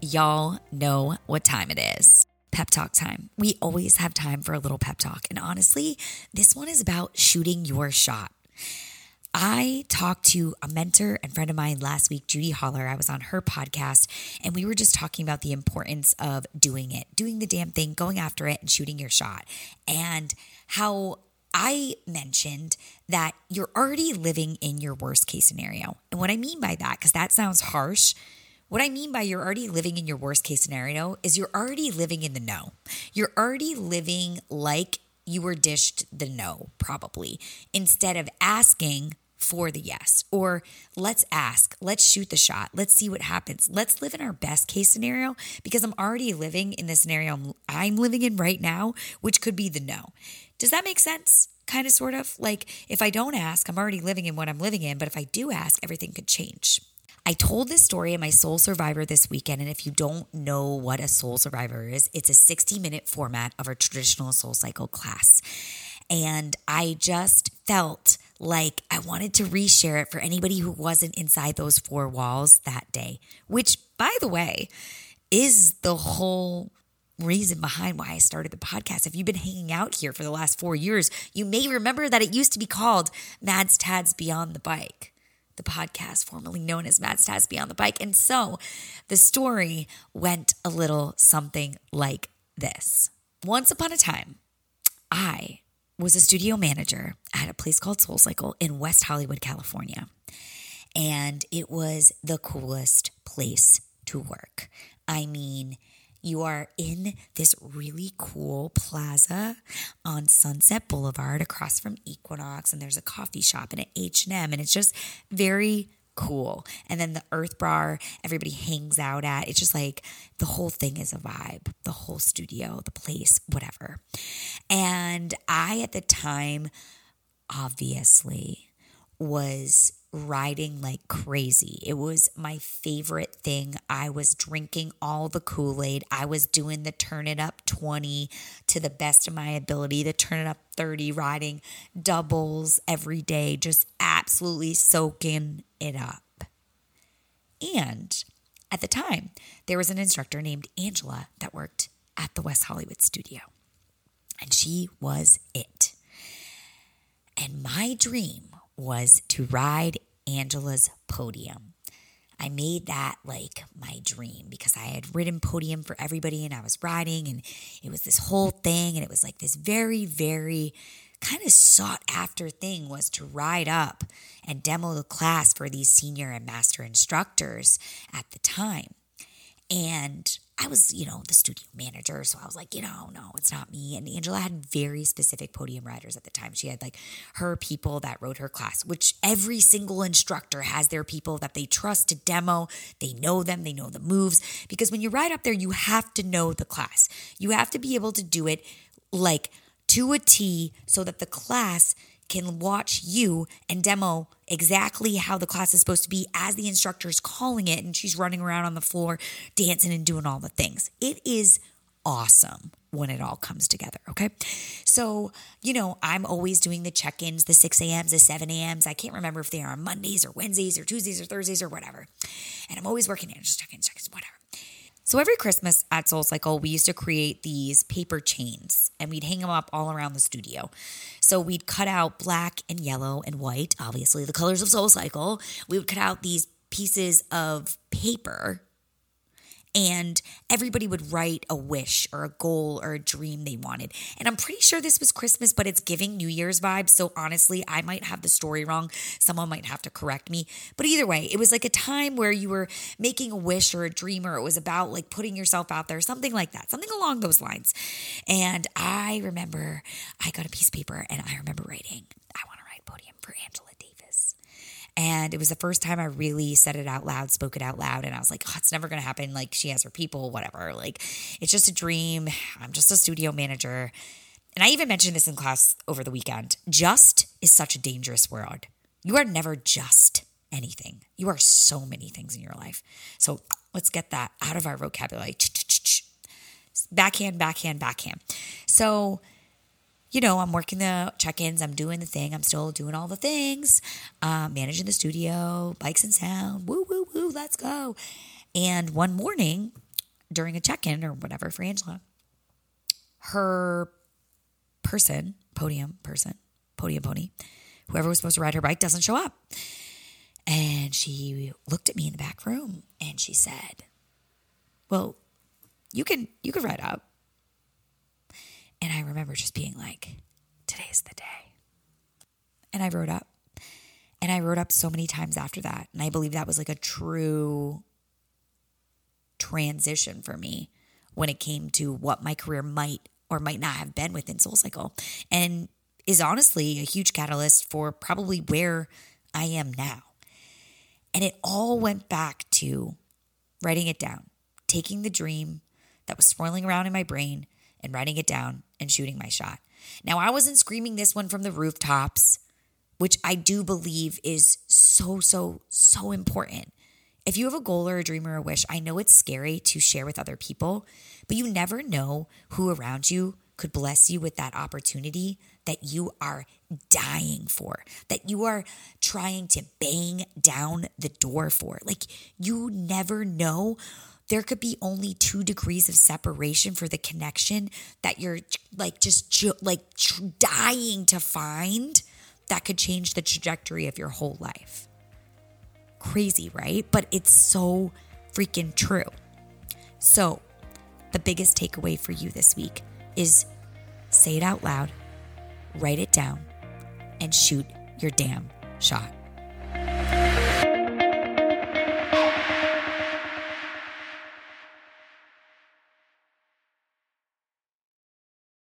y'all know what time it is. Pep talk time. We always have time for a little pep talk. And honestly, this one is about shooting your shot. I talked to a mentor and friend of mine last week, Judy Holler. I was on her podcast and we were just talking about the importance of doing it, doing the damn thing, going after it and shooting your shot. And how I mentioned that you're already living in your worst case scenario. And what I mean by that, because that sounds harsh, what I mean by you're already living in your worst case scenario is you're already living in the no. You're already living like you were dished the no, probably, instead of asking for the yes, or let's ask, let's shoot the shot. Let's see what happens. Let's live in our best case scenario because I'm already living in the scenario I'm living in right now, which could be the no. Does that make sense? Kind of, sort of. Like if I don't ask, I'm already living in what I'm living in, but if I do ask, everything could change. I told this story in my Soul Survivor this weekend, and if you don't know what a Soul Survivor is, it's a 60-minute format of a traditional Soul Cycle class. And I just felt like I wanted to reshare it for anybody who wasn't inside those four walls that day, which, by the way, is the whole reason behind why I started the podcast. If you've been hanging out here for the last 4 years, you may remember that it used to be called Mad's Tad's Beyond the Bike. The podcast formerly known as Mad's Tad's Beyond the Bike. And so the story went a little something like this. Once upon a time, I was a studio manager at a place called Soul Cycle in West Hollywood, California. And it was the coolest place to work. I mean, you are in this really cool plaza on Sunset Boulevard across from Equinox, and there's a coffee shop and an H&M, and it's just very cool. And then the Earth Bar everybody hangs out at. It's just like the whole thing is a vibe, the whole studio, the place, whatever. And I, at the time, obviously was riding like crazy. It was my favorite thing. I was drinking all the Kool-Aid. I was doing the turn it up 20 to the best of my ability, the turn it up 30, riding doubles every day, just absolutely soaking it up. And at the time, there was an instructor named Angela that worked at the West Hollywood studio, and she was it. And my dream was to ride Angela's podium. I made that like my dream because I had ridden podium for everybody and I was riding and it was this whole thing and it was like this very, very kind of sought after thing was to ride up and demo the class for these senior and master instructors at the time. And I was, the studio manager. So I was like, no, it's not me. And Angela had very specific podium riders at the time. She had like her people that rode her class, which every single instructor has their people that they trust to demo. They know them. They know the moves. Because when you ride up there, you have to know the class. You have to be able to do it like to a T so that the class can watch you and demo exactly how the class is supposed to be as the instructor is calling it and she's running around on the floor dancing and doing all the things. It is awesome when it all comes together, okay? So, I'm always doing the check-ins, the 6 a.m.s, the 7 a.m.s. I can't remember if they are on Mondays or Wednesdays or Tuesdays or Thursdays or whatever. And I'm always working in just check-ins, whatever. So every Christmas at Soul Cycle, we used to create these paper chains and we'd hang them up all around the studio. So we'd cut out black and yellow and white, obviously the colors of Soul Cycle. We would cut out these pieces of paper and everybody would write a wish or a goal or a dream they wanted. And I'm pretty sure this was Christmas, but it's giving New Year's vibes. So honestly, I might have the story wrong. Someone might have to correct me. But either way, it was like a time where you were making a wish or a dream, or it was about like putting yourself out there, something like that, something along those lines. And I remember I got a piece of paper and I remember writing, I want to ride podium for Angela. And it was the first time I really said it out loud, spoke it out loud. And I was like, oh, it's never going to happen. Like she has her people, whatever. Like it's just a dream. I'm just a studio manager. And I even mentioned this in class over the weekend. Just is such a dangerous word. You are never just anything. You are so many things in your life. So let's get that out of our vocabulary. Backhand. So I'm working the check-ins, I'm doing the thing, I'm still doing all the things, managing the studio, bikes and sound, woo, woo, woo, let's go. And one morning, during a check-in or whatever for Angela, her podium pony, whoever was supposed to ride her bike doesn't show up. And she looked at me in the back room and she said, well, you can ride up. And I remember just being like, today's the day. And I rode up. And I rode up so many times after that. And I believe that was like a true transition for me when it came to what my career might or might not have been within Soul Cycle, and is honestly a huge catalyst for probably where I am now. And it all went back to writing it down, taking the dream that was swirling around in my brain and writing it down and shooting my shot. Now, I wasn't screaming this one from the rooftops, which I do believe is so, so, so important. If you have a goal or a dream or a wish, I know it's scary to share with other people, but you never know who around you could bless you with that opportunity that you are dying for, that you are trying to bang down the door for. Like, you never know. There could be only 2 degrees of separation for the connection that you're like dying to find. That could change the trajectory of your whole life. Crazy, right? But it's so freaking true. So the biggest takeaway for you this week is say it out loud, write it down, and shoot your damn shot.